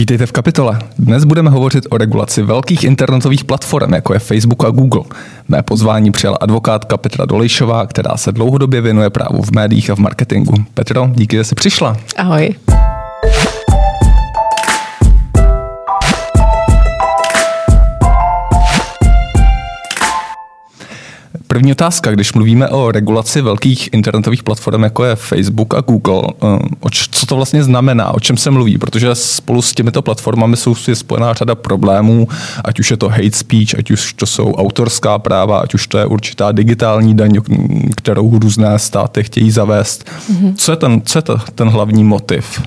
Vítejte v kapitole. Dnes budeme hovořit o regulaci velkých internetových platform, jako je Facebook a Google. Mé pozvání přijala advokátka Petra Dolejšová, která se dlouhodobě věnuje právu v médiích a v marketingu. Petro, díky, že jsi přišla. Ahoj. První otázka, když mluvíme o regulaci velkých internetových platform, jako je Facebook a Google, co to vlastně znamená, o čem se mluví? Protože spolu s těmito platformami jsou spojená řada problémů, ať už je to hate speech, ať už to jsou autorská práva, ať už to je určitá digitální daň, kterou různé státy chtějí zavést. Co je ten hlavní motiv?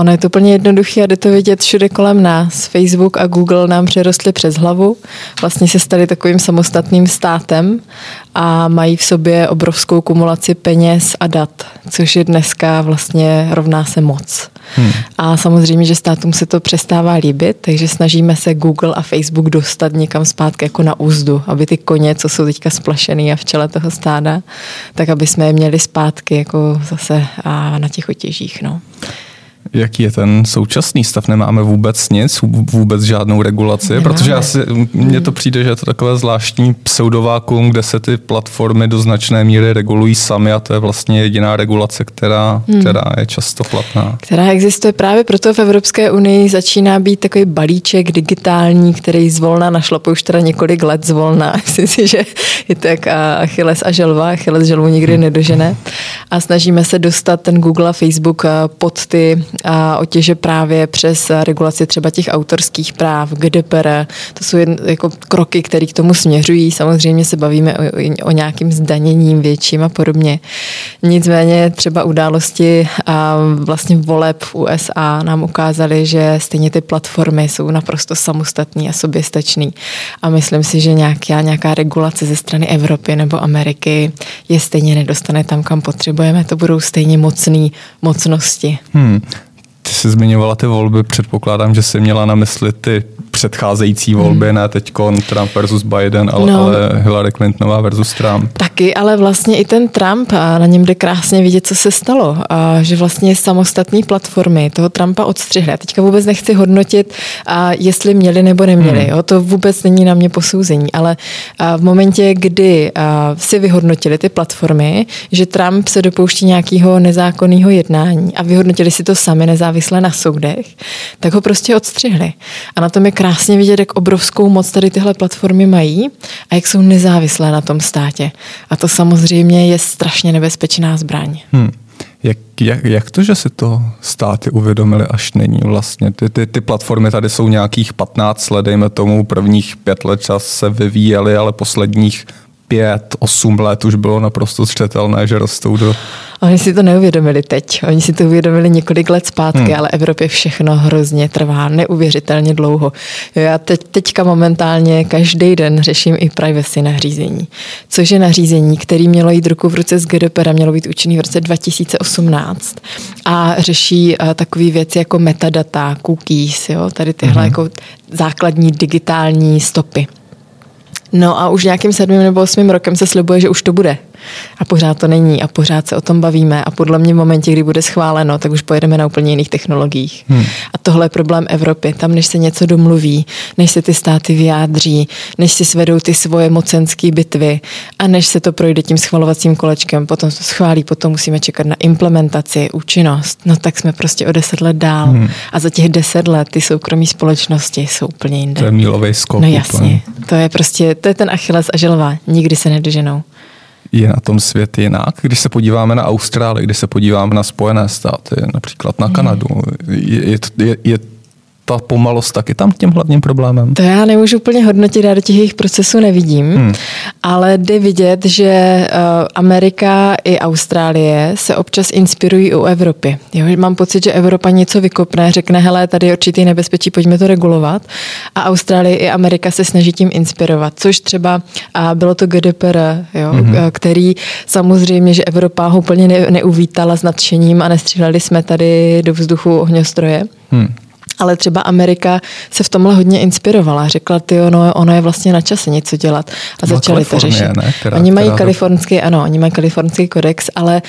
Ono je to úplně jednoduché a jde to vidět všude kolem nás. Facebook a Google nám přirostly přes hlavu, vlastně se staly takovým samostatným státem a mají v sobě obrovskou kumulaci peněz a dat, což je dneska vlastně rovná se moc. A samozřejmě, že státům se to přestává líbit, takže snažíme se Google a Facebook dostat někam zpátky jako na úzdu, aby ty koně, co jsou teďka splašený a v čele toho stáda, tak aby jsme je měli zpátky jako zase a na těch otěžích, no. Jaký je ten současný stav? Nemáme vůbec nic, vůbec žádnou regulaci, protože asi mně to přijde, že je to takové zvláštní pseudovákuum, kde se ty platformy do značné míry regulují sami a to je vlastně jediná regulace, která je často platná. Která existuje právě proto v Evropské unii začíná být takový balíček digitální, který zvolna našlapují už teda několik let zvolna. Myslím si, že je to jak Achilles a želva. Achilles želvu nikdy nedožene. A snažíme se dostat ten Google a Facebook pod ty otěže právě přes regulaci třeba těch autorských práv, GDPR, to jsou jako kroky, které k tomu směřují. Samozřejmě se bavíme o nějakým zdaněním větším a podobně. Nicméně třeba události vlastně voleb v USA nám ukázaly, že stejně ty platformy jsou naprosto samostatný a soběstačný. A myslím si, že nějaká regulace ze strany Evropy nebo Ameriky je stejně nedostane tam, kam potřebujeme. To budou stejně mocný mocnosti. Ty jsi zmiňovala ty volby, předpokládám, že jsi měla na mysli ty předcházející volby, ne teďkon Trump versus Biden, ale Hillary Clintonová versus Trump. Taky, ale vlastně i ten Trump, a na něm jde krásně vidět, co se stalo, a že vlastně samostatné platformy toho Trumpa odstřihly. Já teďka vůbec nechci hodnotit, a jestli měli nebo neměli, jo? To vůbec není na mě posouzení, ale v momentě, kdy si vyhodnotili ty platformy, že Trump se dopouští nějakého nezákonného jednání a vyhodnotili si to sami nezávisle na soudech, tak ho prostě odstřihli. A na tom je krásně vidět, jak obrovskou moc tady tyhle platformy mají a jak jsou nezávislé na tom státě. A to samozřejmě je strašně nebezpečná zbraň. Jak to, že si to státy uvědomili až nyní vlastně? Ty platformy tady jsou nějakých 15 let, dejme tomu, prvních 5 let čas se vyvíjely, ale posledních 5-8 let už bylo naprosto zřetelné, že rostou do... Oni si to neuvědomili teď. Oni si to uvědomili několik let zpátky, ale Evropě všechno hrozně trvá neuvěřitelně dlouho. Já teďka momentálně každý den řeším i privacy nařízení, což je nařízení, který mělo jít ruku v ruce s GDPR, mělo být účinný v roce 2018 a řeší takové věci jako metadata, cookies, jo, tady tyhle jako základní digitální stopy. No a už nějakým 7. nebo 8. rokem se slibuje, že už to bude. A pořád to není a pořád se o tom bavíme a podle mě v momentě, kdy bude schváleno, tak už pojedeme na úplně jiných technologiích. A tohle je problém Evropy. Tam, než se něco domluví, než se ty státy vyjádří, než si svedou ty svoje mocenské bitvy a než se to projde tím schvalovacím kolečkem, potom to schválí, potom musíme čekat na implementaci, účinnost. No tak jsme prostě o 10 let dál. A za těch 10 let ty soukromí společnosti jsou úplně jinde. To je mílovej skok. No jasně. To je ten Achilles a želva. Nikdy se nedoženou. Je na tom svět jinak. Když se podíváme na Austrálii, když se podíváme na Spojené státy, například na Kanadu, je ta pomalost taky tam tím hlavním problémem? To já nemůžu úplně hodnotit, já do těch jejich procesů nevidím, ale jde vidět, že Amerika i Austrálie se občas inspirují u Evropy. Jo, mám pocit, že Evropa něco vykopne, řekne, hele, tady je určitý nebezpečí, pojďme to regulovat. A Austrálie i Amerika se snaží tím inspirovat, což třeba bylo to GDPR, jo, který samozřejmě, že Evropa ho úplně neuvítala s nadšením a nestříleli jsme tady do vzduchu ohňostroje. Ale třeba Amerika se v tomhle hodně inspirovala. Řekla, tyjo, no, ono je vlastně na čase něco dělat. A začali to řešit. Oni mají kalifornský, kodex, ale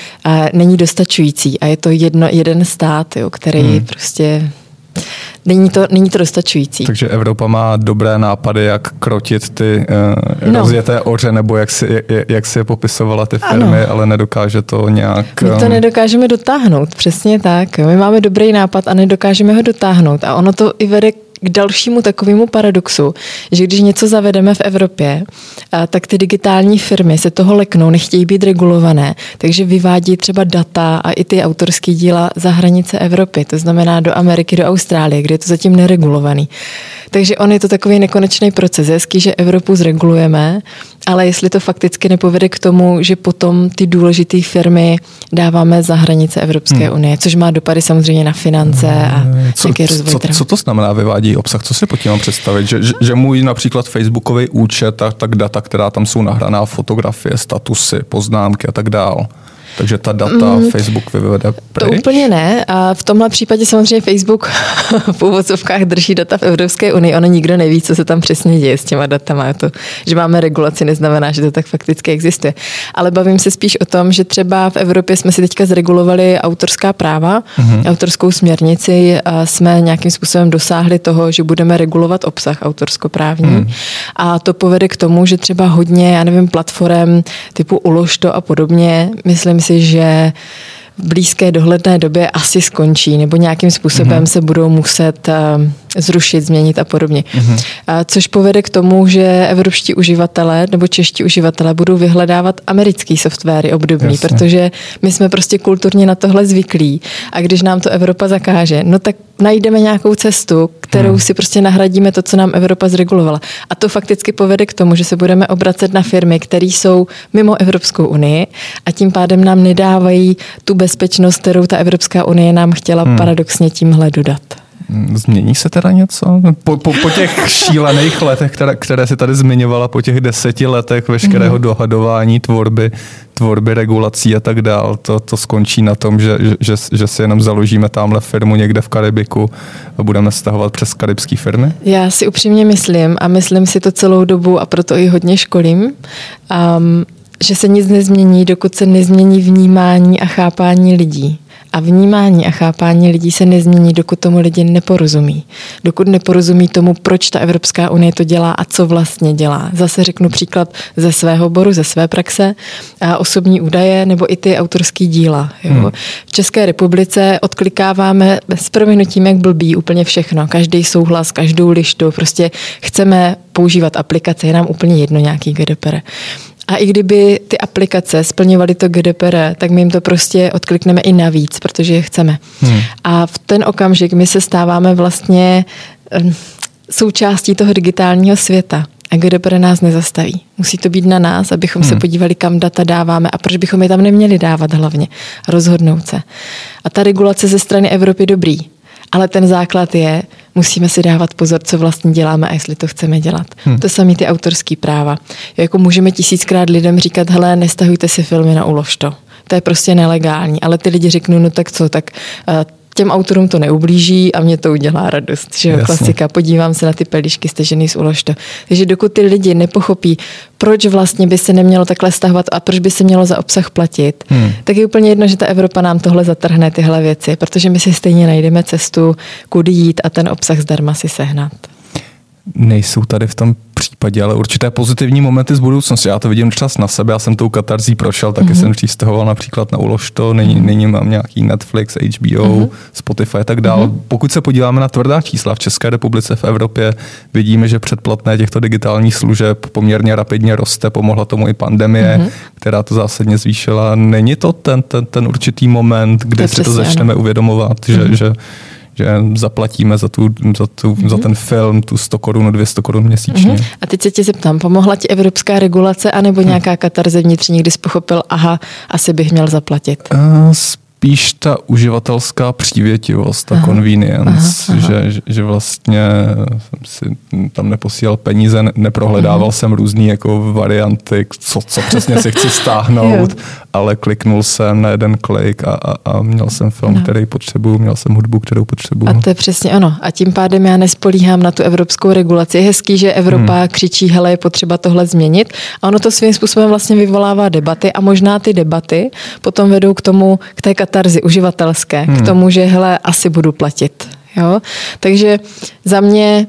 není dostačující. A je to jeden stát, jo, který prostě Není to dostačující. Takže Evropa má dobré nápady, jak krotit ty rozjeté oře, nebo jak si je popisovala ty firmy, ano. Ale nedokáže to nějak... My to nedokážeme dotáhnout, přesně tak. Jo. My máme dobrý nápad a nedokážeme ho dotáhnout. A ono to i vede k dalšímu takovému paradoxu, že když něco zavedeme v Evropě, tak ty digitální firmy se toho leknou, nechtějí být regulované, takže vyvádí třeba data a i ty autorské díla za hranice Evropy, to znamená do Ameriky, do Austrálie, kde je to zatím neregulovaný. Takže on je to takový nekonečný proces. Je hezký, že Evropu zregulujeme, ale jestli to fakticky nepovede k tomu, že potom ty důležité firmy dáváme za hranice Evropské unie, což má dopady samozřejmě na finance a nějaký rozvoj trhu. Co to znamená vyvádí obsah? Co si pod tím mám představit? Že můj například facebookový účet a tak data, která tam jsou nahraná, fotografie, statusy, poznámky a tak dál. Takže ta data Facebook vyvede pryč? To úplně ne. A v tomhle případě samozřejmě Facebook v úvodzovkách drží data v Evropské unii. Ono nikdo neví, co se tam přesně děje s těma datama. To, že máme regulaci, neznamená, že to tak fakticky existuje. Ale bavím se spíš o tom, že třeba v Evropě jsme si teďka zregulovali autorská práva, autorskou směrnici, a jsme nějakým způsobem dosáhli toho, že budeme regulovat obsah autorskoprávní. A to povede k tomu, že třeba hodně, já nevím, platform typu Uložto a podobně, myslím si, že v blízké dohledné době asi skončí, nebo nějakým způsobem se budou muset zrušit, změnit a podobně. Což povede k tomu, že evropští uživatelé nebo čeští uživatelé budou vyhledávat americký softwary obdobný, jasně. Protože my jsme prostě kulturně na tohle zvyklí a když nám to Evropa zakáže, no tak najdeme nějakou cestu, kterou si prostě nahradíme to, co nám Evropa zregulovala. A to fakticky povede k tomu, že se budeme obracet na firmy, které jsou mimo Evropskou unii a tím pádem nám nedávají tu bezpečnost, kterou ta Evropská unie nám chtěla paradoxně tímhle dodat. Změní se teda něco? Po těch šílených letech, které si tady zmiňovala, po těch 10 letech veškerého dohadování, tvorby regulací a tak dál, to skončí na tom, že si jenom založíme tamhle firmu někde v Karibiku a budeme stahovat přes karibský firmy? Já si upřímně myslím a myslím si to celou dobu a proto i hodně školím, že se nic nezmění, dokud se nezmění vnímání a chápání lidí. A vnímání a chápání lidí se nezmění, dokud tomu lidi neporozumí. Dokud neporozumí tomu, proč ta Evropská unie to dělá a co vlastně dělá. Zase řeknu příklad ze svého oboru, ze své praxe, a osobní údaje nebo i ty autorský díla. Jo. V České republice odklikáváme s prominutím jak blbý úplně všechno. Každý souhlas, každou lištu, prostě chceme používat aplikace, je nám úplně jedno nějaký GDPR. A i kdyby ty aplikace splňovaly to GDPR, tak my jim to prostě odklikneme i navíc, protože je chceme. A v ten okamžik my se stáváme vlastně součástí toho digitálního světa. A GDPR nás nezastaví. Musí to být na nás, abychom se podívali, kam data dáváme a proč bychom je tam neměli dávat hlavně. Rozhodnout se. A ta regulace ze strany Evropy dobrý. Ale ten základ je, musíme si dávat pozor, co vlastně děláme a jestli to chceme dělat. To samý ty autorský práva. Jako můžeme 1000krát lidem říkat, hele, nestahujte si filmy na Uložto. To je prostě nelegální. Ale ty lidi řeknou, no tak co, tak těm autorům to neublíží a mě to udělá radost. Že jo, klasika, podívám se na ty pelíšky stažený z Uložto. Takže dokud ty lidi nepochopí, proč vlastně by se nemělo takhle stahovat a proč by se mělo za obsah platit, tak je úplně jedno, že ta Evropa nám tohle zatrhne, tyhle věci, protože my si stejně najdeme cestu, kudy jít a ten obsah zdarma si sehnat. Nejsou tady v tom případě, ale určité pozitivní momenty z budoucnosti. Já to vidím čas na sebe, já jsem tou katarzí prošel, taky jsem přistahoval například na Uložto, nyní mám nějaký Netflix, HBO, Spotify a tak dále. Pokud se podíváme na tvrdá čísla v České republice, v Evropě, vidíme, že předplatné těchto digitálních služeb poměrně rapidně roste, pomohla tomu i pandemie, která to zásadně zvýšila. Není to ten určitý moment, kdy si to začneme uvědomovat, že zaplatíme za ten film tu 100 korun, 200 korun měsíčně. A teď se tě zeptám, pomohla ti evropská regulace anebo nějaká katarze vnitřní, kdy jsi pochopil, aha, asi bych měl zaplatit? Spíš ta uživatelská přívětivost, ta convenience, Že vlastně si tam neposílal peníze, neprohledával jsem různý jako varianty, co přesně si chci stáhnout, ale kliknul jsem na jeden klik a měl jsem film, který potřebuju, měl jsem hudbu, kterou potřebuju. A to je přesně ono. A tím pádem já nespolíhám na tu evropskou regulaci. Je hezký, že Evropa křičí, hele, je potřeba tohle změnit a ono to svým způsobem vlastně vyvolává debaty a možná ty debaty potom vedou k tomu, k té katarzy uživatelské, k tomu, že hele, asi budu platit. Jo? Takže za mě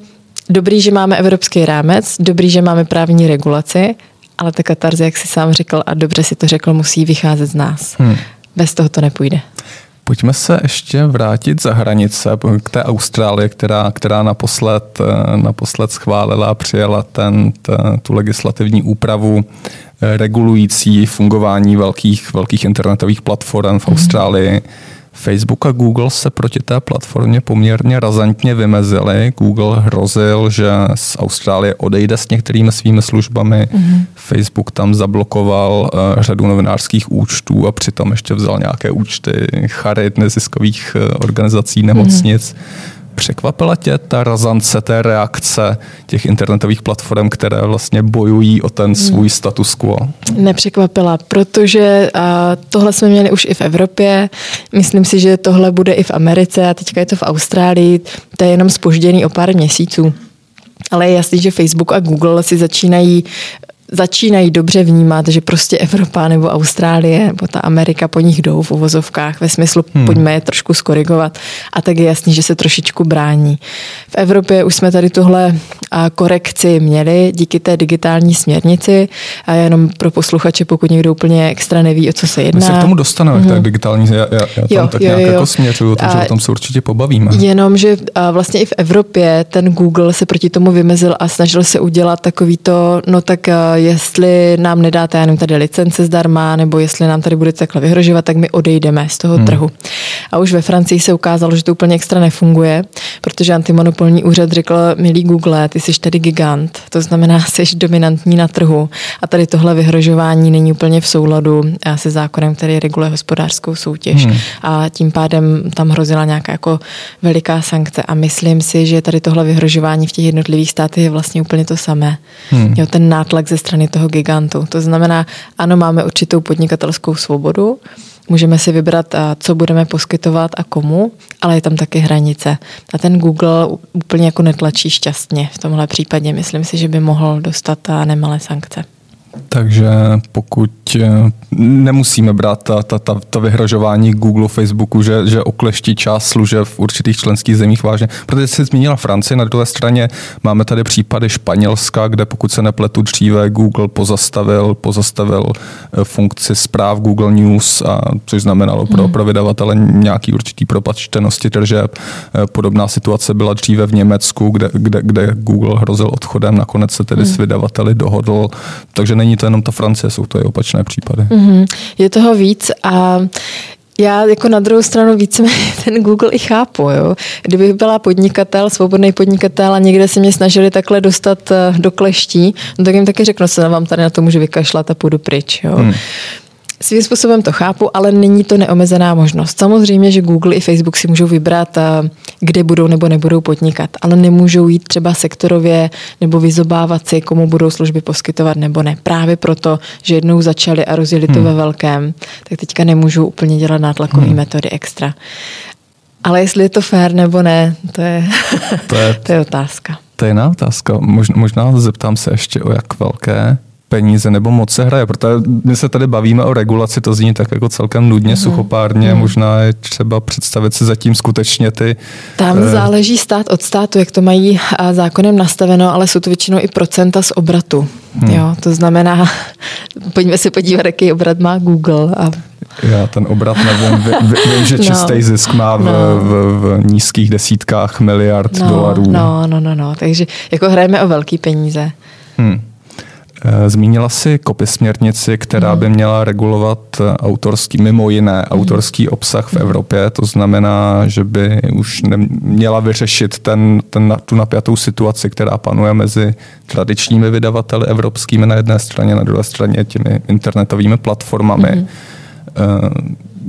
dobrý, že máme evropský rámec, dobrý, že máme právní regulaci, ale ta katarze, jak jsi sám řekl a dobře si to řekl, musí vycházet z nás. Bez toho to nepůjde. Pojďme se ještě vrátit za hranice k té Austrálii, která naposled schválila a přijala tu legislativní úpravu regulující fungování velkých internetových platform v Austrálii. Facebook a Google se proti té platformě poměrně razantně vymezili. Google hrozil, že z Austrálie odejde s některými svými službami. Facebook tam zablokoval řadu novinářských účtů a přitom ještě vzal nějaké účty charit, neziskových organizací, nemocnic. Překvapila tě ta razance té reakce těch internetových platform, které vlastně bojují o ten svůj status quo? Nepřekvapila, protože tohle jsme měli už i v Evropě. Myslím si, že tohle bude i v Americe a teďka je to v Austrálii. To je jenom zpožděný o pár měsíců. Ale je jasný, že Facebook a Google si začínají dobře vnímat, že prostě Evropa nebo Austrálie nebo ta Amerika po nich jdou v uvozovkách ve smyslu pojďme je trošku skorigovat a tak je jasný, že se trošičku brání. V Evropě už jsme tady tuhle korekci měli díky té digitální směrnici a jenom pro posluchače, pokud někdo úplně extra neví, o co se jedná. My se k tomu dostaneme, k té digitální, já tam jako směřuju, takže o tom se určitě pobavíme. Jenomže vlastně i v Evropě ten Google se proti tomu vymezil a snažil se udělat takovýto, no tak jestli nám nedáte, já nevím, tady licence zdarma, nebo jestli nám tady budete takhle vyhrožovat, tak my odejdeme z toho trhu. A už ve Francii se ukázalo, že to úplně extra nefunguje, protože antimonopolní úřad řekl, milý Google, ty jsi tady gigant, to znamená, jsi dominantní na trhu a tady tohle vyhrožování není úplně v souladu se zákonem, který reguluje hospodářskou soutěž. A tím pádem tam hrozila nějaká jako veliká sankce a myslím si, že tady tohle vyhrožování v těch jednotlivých státech je vlastně úplně to samé. Jo, ten nátlak ze strany toho gigantu. To znamená, ano, máme určitou podnikatelskou svobodu, můžeme si vybrat, co budeme poskytovat a komu, ale je tam taky hranice. A ten Google úplně jako netlačí šťastně v tomhle případě. Myslím si, že by mohl dostat nemalé sankce. Takže pokud nemusíme brát ta vyhrožování Google, Facebooku, že okleští část služeb v určitých členských zemích vážně. Protože jsi zmínila Francii, na druhé straně máme tady případy Španělska, kde pokud se nepletu dříve, Google pozastavil funkci zpráv Google News, což znamenalo pro vydavatele nějaký určitý propad čtenosti tržeb. Podobná situace byla dříve v Německu, kde Google hrozil odchodem, nakonec se tedy s vydavateli dohodl. Takže není to jenom ta Francie, jsou to i opačné případy. Je toho víc a já jako na druhou stranu víc ten Google i chápu. Jo? Kdybych byla svobodný podnikatel a někde se mě snažili takhle dostat do kleští, no tak jim taky řeknu, se vám tady na to můžu vykašlat a půjdu pryč. Jo? Svým způsobem to chápu, ale není to neomezená možnost. Samozřejmě, že Google i Facebook si můžou vybrat, kde budou nebo nebudou podnikat, ale nemůžou jít třeba sektorově nebo vyzobávat si, komu budou služby poskytovat nebo ne. Právě proto, že jednou začali a rozjeli to ve velkém, tak teďka nemůžou úplně dělat nátlakový metody extra. Ale jestli je to fér nebo ne, to je otázka. To je jiná otázka. Možná zeptám se ještě, o jak velké peníze nebo moc se hraje, protože my se tady bavíme o regulaci, to zní tak jako celkem nudně, suchopárně, možná je třeba představit si zatím skutečně ty... Tam záleží stát od státu, jak to mají zákonem nastaveno, ale jsou to většinou i procenta z obratu. Jo, to znamená, pojďme se podívat, jaký obrat má Google a já ten obrat nevím, vím, že čistý zisk má v nízkých desítkách miliard dolarů. Takže jako hrajeme o velký peníze. Zmínila si copy směrnici, která by měla regulovat autorský obsah v Evropě. To znamená, že by už měla vyřešit tu napjatou situaci, která panuje mezi tradičními vydavateli evropskými na jedné straně, na druhé straně těmi internetovými platformami.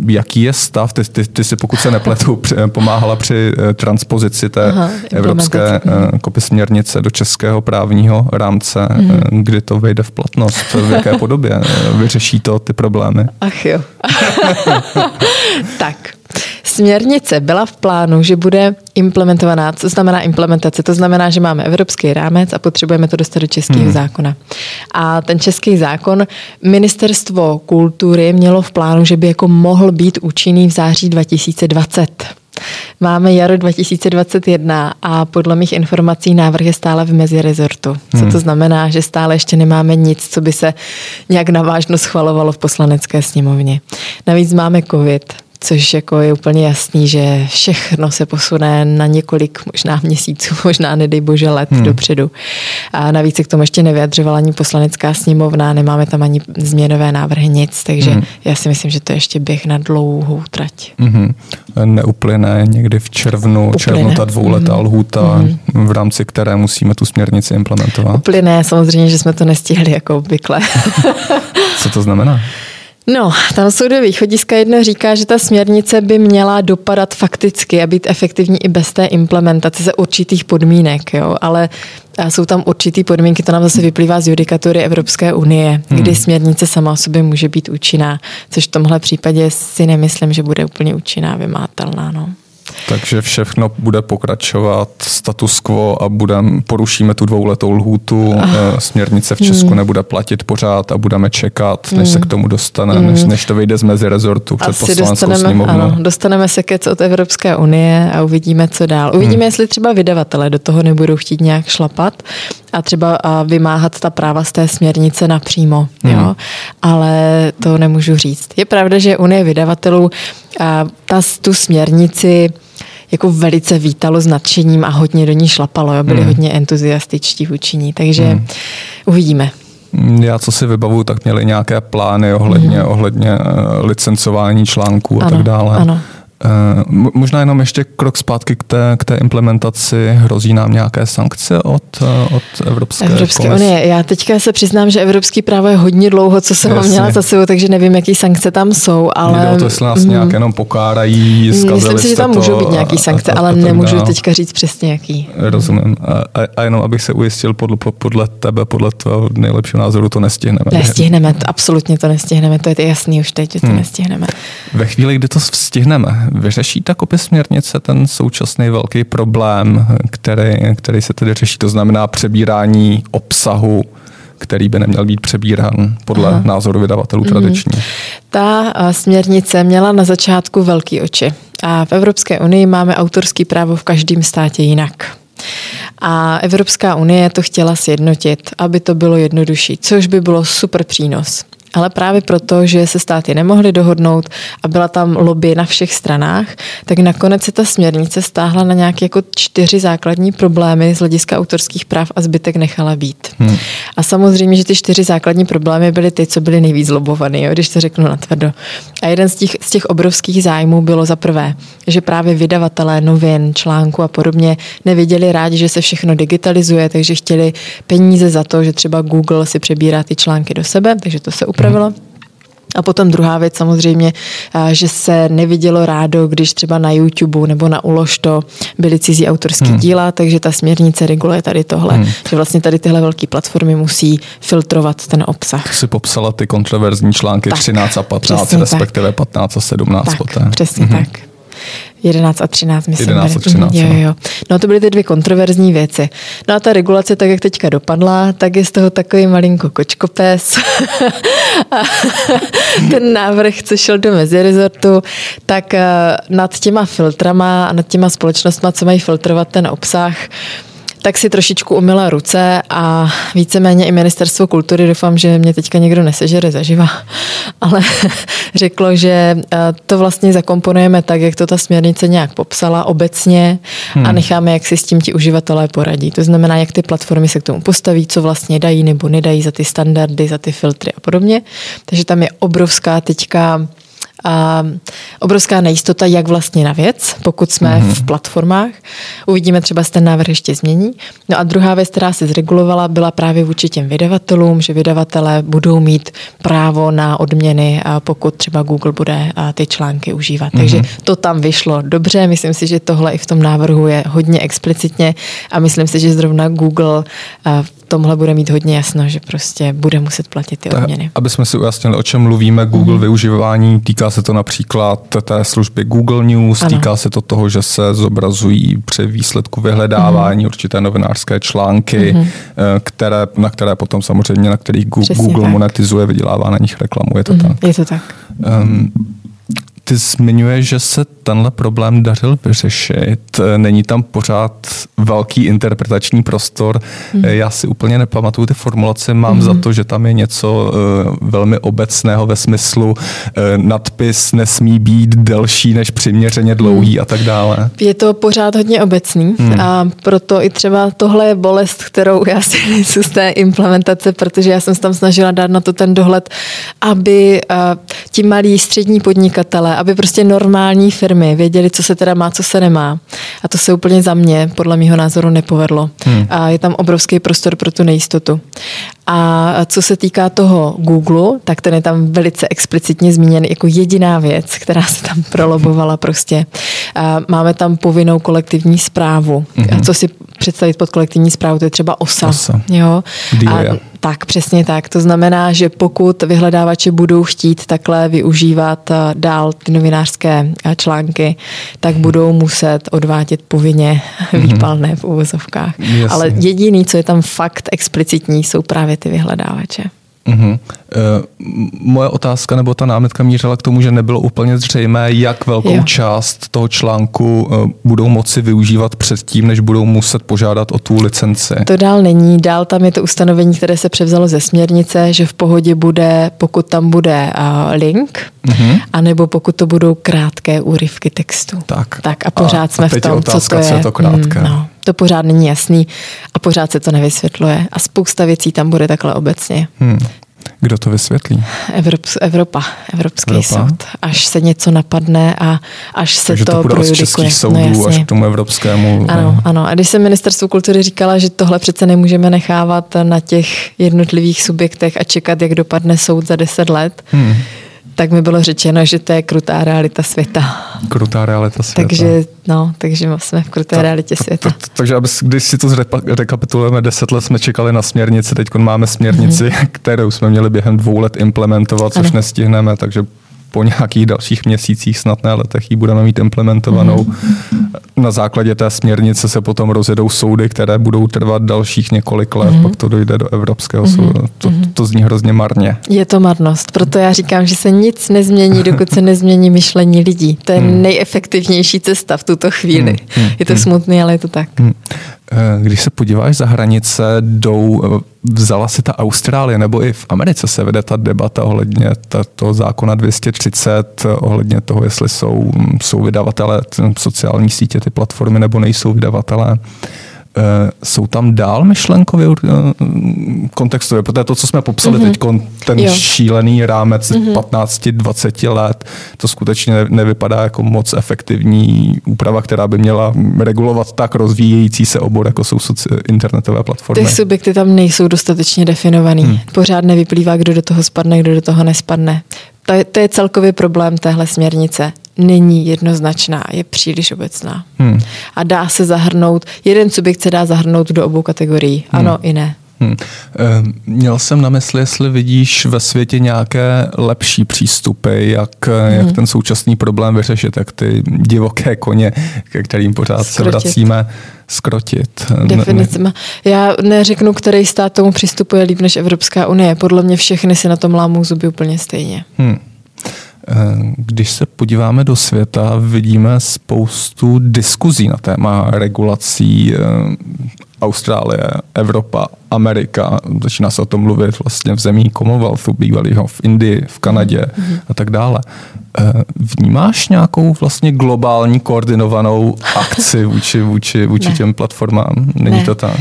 Jaký je stav? Ty si, pokud se nepletu, pomáhala při transpozici té evropské copy směrnice do českého právního rámce, kdy to vejde v platnost, v jaké podobě vyřeší to ty problémy? Ach jo. Tak. Směrnice byla v plánu, že bude implementovaná. Co znamená implementace? To znamená, že máme evropský rámec a potřebujeme to dostat do českého zákona. A ten český zákon Ministerstvo kultury mělo v plánu, že by jako mohl být účinný v září 2020. Máme jaro 2021 a podle mých informací návrh je stále v mezirezortu. Co to znamená, že stále ještě nemáme nic, co by se nějak navážno schvalovalo v Poslanecké sněmovně. Navíc máme covid, což jako je úplně jasný, že všechno se posune na několik možná měsíců, možná nedej bože let dopředu. A navíc se k tomu ještě nevyjadřovala ani Poslanecká sněmovna, nemáme tam ani změnové návrhy, nic, takže já si myslím, že to ještě běh na dlouhou trať. Neuplyne někdy v červnu ta dvouletá lhůta, v rámci které musíme tu směrnici implementovat. Uplyne, samozřejmě, že jsme to nestihli jako obvykle. Co to znamená? No, tam jsou dvě východiska. Jedno říká, že ta směrnice by měla dopadat fakticky a být efektivní i bez té implementace za určitých podmínek, jo, ale jsou tam určitý podmínky, to nám zase vyplývá z judikatury Evropské unie, kdy směrnice sama o sobě může být účinná, což v tomhle případě si nemyslím, že bude úplně účinná, vymahatelná, no. Takže všechno bude pokračovat status quo a porušíme tu dvouletou lhůtu, směrnice v Česku nebude platit pořád a budeme čekat, než se k tomu dostane, než to vyjde z mezirezortu před Poslaneckou sněmovnou. Ano, dostaneme se kec od Evropské unie a uvidíme, co dál. Uvidíme, jestli třeba vydavatelé do toho nebudou chtít nějak šlapat a třeba vymáhat ta práva z té směrnice napřímo. Jo? Ale to nemůžu říct. Je pravda, že unie vydavatelů tu směrnici jako velice vítalo s nadšením a hodně do ní šlapalo. Jo? Byli hodně entuziastičtí vůči ní, takže uvidíme. Já, co si vybavuju, tak měli nějaké plány ohledně licencování článků a tak dále. Ano. Možná jenom ještě krok zpátky k té implementaci. Hrozí nám nějaké sankce od Evropské unie. Já teďka se přiznám, že evropský právo je hodně dlouho, co jsem měla za sebou, takže nevím, jaký sankce tam jsou, ale... Jde o to, jestli nás nějak jenom pokárají, zkazili. Myslím si, že tam můžou být nějaký sankce, ale nemůžu teďka říct přesně jaký. Rozumím. A jenom abych se ujistil, podle tvého nejlepšího názoru to nestihneme. Nestihneme, absolutně to nestihneme, to je jasný už teď, že to nestihneme. Ve chvíli, kdy to stihneme, vyřeší ta kopie směrnice ten současný velký problém, který se tedy řeší, to znamená přebírání obsahu, který by neměl být přebírán podle názoru vydavatelů tradičně. Ta směrnice měla na začátku velký oči. A v Evropské unii máme autorský právo v každém státě jinak. A Evropská unie to chtěla sjednotit, aby to bylo jednodušší, což by bylo super přínos. Ale právě proto, že se státy nemohly dohodnout a byla tam lobby na všech stranách, tak nakonec se ta směrnice stáhla na nějaké jako 4 základní problémy z hlediska autorských práv a zbytek nechala být. A samozřejmě, že ty 4 základní problémy byly ty, co byly nejvíc lobované, jo, když to řeknu natvrdo. A jeden z těch obrovských zájmů bylo za prvé, že právě vydavatelé novin, článků a podobně nevěděli rádi, že se všechno digitalizuje, takže chtěli peníze za to, že třeba Google si přebírá ty články do sebe, takže to se upravilo. A potom druhá věc samozřejmě, že se nevidělo rádo, když třeba na YouTube nebo na Uložto byly cizí autorský díla, takže ta směrnice reguluje tady tohle, že vlastně tady tyhle velké platformy musí filtrovat ten obsah. Si popsala ty kontroverzní články tak, 13 a 15, respektive tak. 15 a 17 tak, poté. Přesně tak. 11 a 13, myslím. 11 a 13, jo. No to byly ty 2 kontroverzní věci. No a ta regulace, tak jak teďka dopadla, tak je z toho takový malinko kočkopes. A ten návrh, co šel do mezirezortu, tak nad těma filtrama a nad těma společnostma, co mají filtrovat ten obsah, tak si trošičku umyla ruce a víceméně i Ministerstvo kultury, doufám, že mě teďka někdo nesežere zaživa, ale řeklo, že to vlastně zakomponujeme tak, jak to ta směrnice nějak popsala obecně a necháme, jak si s tím ti uživatelé poradí. To znamená, jak ty platformy se k tomu postaví, co vlastně dají nebo nedají za ty standardy, za ty filtry a podobně. Takže tam je obrovská nejistota, jak vlastně na věc, pokud jsme v platformách. Uvidíme, třeba se ten návrh ještě změní. No a druhá věc, která se zregulovala, byla právě vůči těm vydavatelům, že vydavatelé budou mít právo na odměny, pokud třeba Google bude ty články užívat. Takže to tam vyšlo dobře. Myslím si, že tohle i v tom návrhu je hodně explicitně a myslím si, že zrovna Google tomhle bude mít hodně jasno, že prostě bude muset platit ty odměny. Aby jsme si ujasnili, o čem mluvíme, Google využívání, týká se to například té služby Google News, ano. Týká se to toho, že se zobrazují při výsledku vyhledávání určité novinářské články, na kterých Google monetizuje, vydělává na nich reklamu, je to tak. Je to tak. Ty zmiňuješ, že se tenhle problém dařil vyřešit. Není tam pořád velký interpretační prostor. Já si úplně nepamatuju ty formulace. Mám za to, že tam je něco velmi obecného ve smyslu nadpis nesmí být delší než přiměřeně dlouhý a tak dále. Je to pořád hodně obecný a proto i třeba tohle je bolest, kterou já si nesu z té implementace, protože já jsem se tam snažila dát na to ten dohled, aby ti malí střední podnikatelé, aby prostě normální firmy věděli, co se teda má, co se nemá. A to se úplně za mě, podle mýho názoru, nepovedlo. A je tam obrovský prostor pro tu nejistotu. A co se týká toho Google, tak ten je tam velice explicitně zmíněn jako jediná věc, která se tam prolobovala prostě. Máme tam povinnou kolektivní správu. A co si představit pod kolektivní správu, to je třeba OSA. Jo? Tak, přesně tak. To znamená, že pokud vyhledávači budou chtít takhle využívat dál ty novinářské články, tak budou muset odvádět povinně výpalné v uvozovkách. Jasně. Ale jediný, co je tam fakt explicitní, jsou právě ty vyhledávače. Moje otázka nebo ta námitka mířila k tomu, že nebylo úplně zřejmé, jak velkou část toho článku budou moci využívat předtím, než budou muset požádat o tu licenci. To dál není. Dál tam je to ustanovení, které se převzalo ze směrnice, že v pohodě bude, pokud tam bude link, anebo pokud to budou krátké úryvky textu. Tak a pořád jsme v tom, co to je. Je to krátké. To pořád není jasný a pořád se to nevysvětluje. A spousta věcí tam bude takhle obecně. Kdo to vysvětlí? Evropský soud. Až se něco napadne a až se takže to projudikuje. Takže to půjde od českých soudů až k tomu evropskému. Ano. A když se ministerstvo kultury říkala, že tohle přece nemůžeme nechávat na těch jednotlivých subjektech a čekat, jak dopadne soud za 10 let, tak mi bylo řečeno, že to je krutá realita světa. Takže jsme v kruté realitě světa. Takže když si to rekapitulujeme, 10 let jsme čekali na směrnici, teď máme směrnici, kterou jsme měli během 2 let implementovat, což nestihneme, takže po nějakých dalších měsících, snad ne letech, ji budeme mít implementovanou. Na základě té směrnice se potom rozjedou soudy, které budou trvat dalších několik let, pak to dojde do Evropského soudu. To zní hrozně marně. Je to marnost, proto já říkám, že se nic nezmění, dokud se nezmění myšlení lidí. To je nejefektivnější cesta v tuto chvíli. Je to smutný, ale je to tak. Když se podíváš za hranice, vzala si ta Austrálie, nebo i v Americe se vede ta debata ohledně toho zákona 230, ohledně toho, jestli jsou vydavatelé sociální sítě, ty platformy, nebo nejsou vydavatelé. Jsou tam dál myšlenkově kontextově, protože to, co jsme popsali teď, ten šílený rámec 15-20 let, to skutečně nevypadá jako moc efektivní úprava, která by měla regulovat tak rozvíjející se obor, jako jsou internetové platformy. Ty subjekty tam nejsou dostatečně definovaný. Pořád nevyplývá, kdo do toho spadne, kdo do toho nespadne. To je celkově problém téhle směrnice. Není jednoznačná, je příliš obecná. A dá se zahrnout, jeden subjekt se dá zahrnout do obou kategorií. Ano i ne. Měl jsem na mysli, jestli vidíš ve světě nějaké lepší přístupy, jak ten současný problém vyřešit, jak ty divoké koně, ke kterým pořád se vracíme, skrotit. Definicima. Já neřeknu, který stát tomu přistupuje líp než Evropská unie. Podle mě všechny si na tom lámou zuby úplně stejně. Když se podíváme do světa, vidíme spoustu diskuzí na téma regulací. Austrálie, Evropa, Amerika, začíná se o tom mluvit vlastně v zemí Commonwealthu bývalého, v Indii, v Kanadě a tak dále. Vnímáš nějakou vlastně globální koordinovanou akci vůči těm platformám? Není to tak?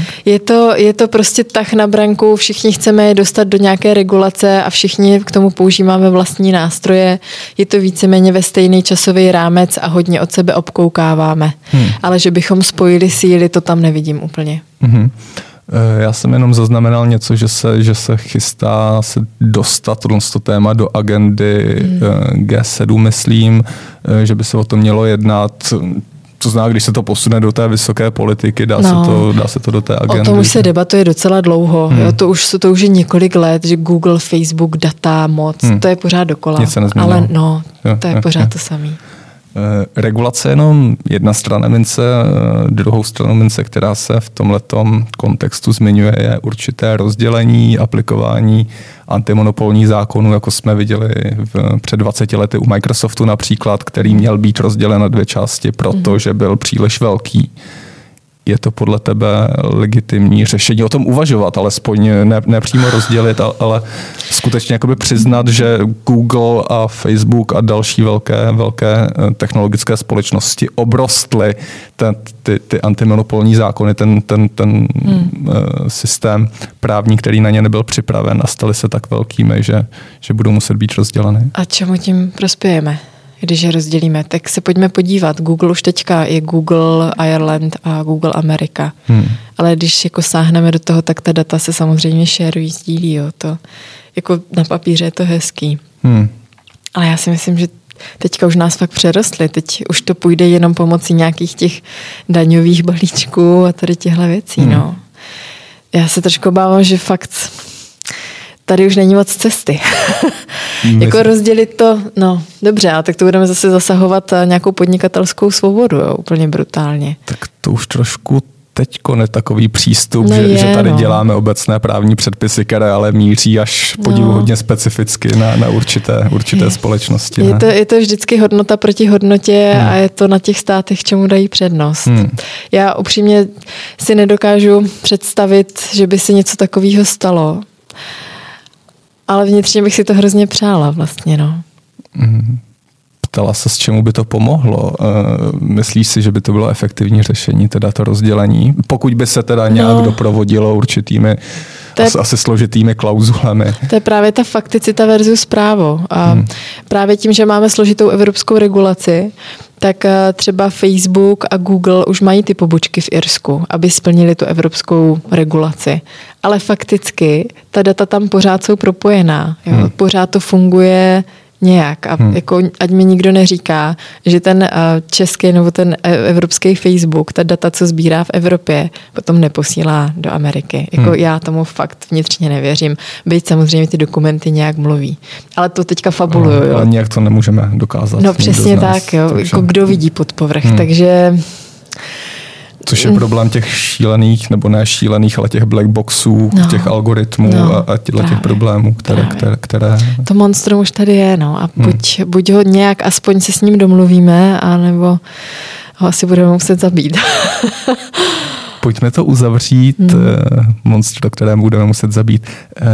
Je to prostě tah na branku, všichni chceme je dostat do nějaké regulace a všichni k tomu používáme vlastní nástroje. Je to víceméně ve stejný časový rámec a hodně od sebe obkoukáváme. Ale že bychom spojili síly, to tam nevidím úplně. Já jsem jenom zaznamenal něco, že se chystá se dostat tohle téma do agendy G7, myslím, že by se o tom mělo jednat. To znamená, když se to posune do té vysoké politiky, dá se to do té agendy. O tom už se debatuje docela dlouho. Jo, to už je několik let, že Google, Facebook, data, moc, to je pořád dokola. Nic se nezměnilo. Ale to je pořád to samé. Regulace je jenom jedna strana mince, druhou stranu mince, která se v tomhletom kontextu zmiňuje, je určité rozdělení, aplikování antimonopolních zákonů, jako jsme viděli před 20 lety u Microsoftu například, který měl být rozdělen na dvě části, protože byl příliš velký. Je to podle tebe legitimní řešení o tom uvažovat, alespoň ne přímo rozdělit, ale skutečně jakoby přiznat, že Google a Facebook a další velké technologické společnosti obrostly ty antimonopolní zákony, ten systém právní, který na ně nebyl připraven a staly se tak velkými, že budou muset být rozděleny. A čemu tím prospějeme? Když je rozdělíme, tak se pojďme podívat. Google už teďka je Google Ireland a Google Amerika. Ale když jako sáhneme do toho, tak ta data se samozřejmě šerují, sdílí. Jo. To, jako na papíře je to hezký. Ale já si myslím, že teďka už nás fakt přerostly. Teď už to půjde jenom pomocí nějakých těch daňových balíčků a tady těchto věcí. No. Já se trošku obávám, že fakt tady už není moc cesty. Jako rozdělit to, no dobře, a tak to budeme zase zasahovat nějakou podnikatelskou svobodu, jo, úplně brutálně. Tak to už trošku teďko netakový přístup, že tady děláme obecné právní předpisy, které ale míří až podivuhodně specificky na určité společnosti. Je to vždycky hodnota proti hodnotě a je to na těch státech, čemu dají přednost. Já upřímně si nedokážu představit, že by se něco takového stalo. Ale vnitřně bych si to hrozně přála vlastně, no. Ptala se, s čemu by to pomohlo. Myslíš si, že by to bylo efektivní řešení, teda to rozdělení? Pokud by se teda nějak doprovodilo určitými, asi složitými klauzulemi. To je právě ta fakticita versus právo. A právě tím, že máme složitou evropskou regulaci, tak třeba Facebook a Google už mají ty pobočky v Irsku, aby splnili tu evropskou regulaci. Ale fakticky ta data tam pořád jsou propojená. Jo? Pořád to funguje nějak. A jako, ať mi nikdo neříká, že ten český nebo ten evropský Facebook, ta data, co sbírá v Evropě, potom neposílá do Ameriky. Jako já tomu fakt vnitřně nevěřím. Byť samozřejmě ty dokumenty nějak mluví. Ale to teďka fabuluju. Ale nějak to nemůžeme dokázat. No přesně tak. Jo. Takže jako kdo vidí pod povrch. Takže což je problém těch šílených, nebo ne šílených, ale těch black boxů, těch algoritmů a těch problémů, které... To monstrum už tady je, no. A buď ho nějak aspoň se s ním domluvíme, anebo ho asi budeme muset zabít. Pojďme to uzavřít, monstru, kterému budeme muset zabít.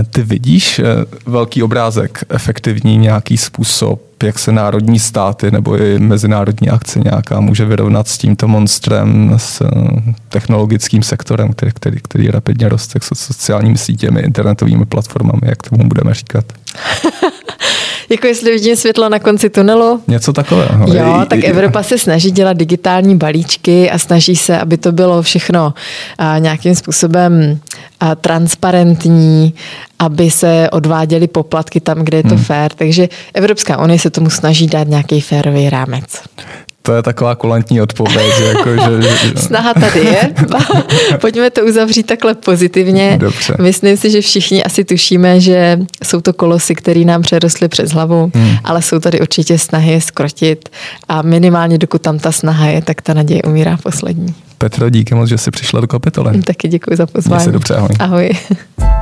Ty vidíš velký obrázek, efektivní nějaký způsob, jak se národní státy nebo i mezinárodní akce nějaká může vyrovnat s tímto monstrem, s technologickým sektorem, který rapidně roste, s sociálními sítěmi, internetovými platformami, jak tomu budeme říkat? Jako jestli vidím světlo na konci tunelu. Něco takového. Jo, tak Evropa se snaží dělat digitální balíčky a snaží se, aby to bylo všechno nějakým způsobem transparentní, aby se odváděly poplatky tam, kde je to fér. Takže Evropská unie se tomu snaží dát nějaký férový rámec. To je taková kulantní odpověď. Snaha tady je. Pojďme to uzavřít takhle pozitivně. Dobře. Myslím si, že všichni asi tušíme, že jsou to kolosy, který nám přerostly přes hlavu, ale jsou tady určitě snahy zkrotit a minimálně dokud tam ta snaha je, tak ta naděje umírá poslední. Petro, díky moc, že jsi přišla do Kapitoly. Taky děkuji za pozvání. Měj se dobře, ahoj. Ahoj.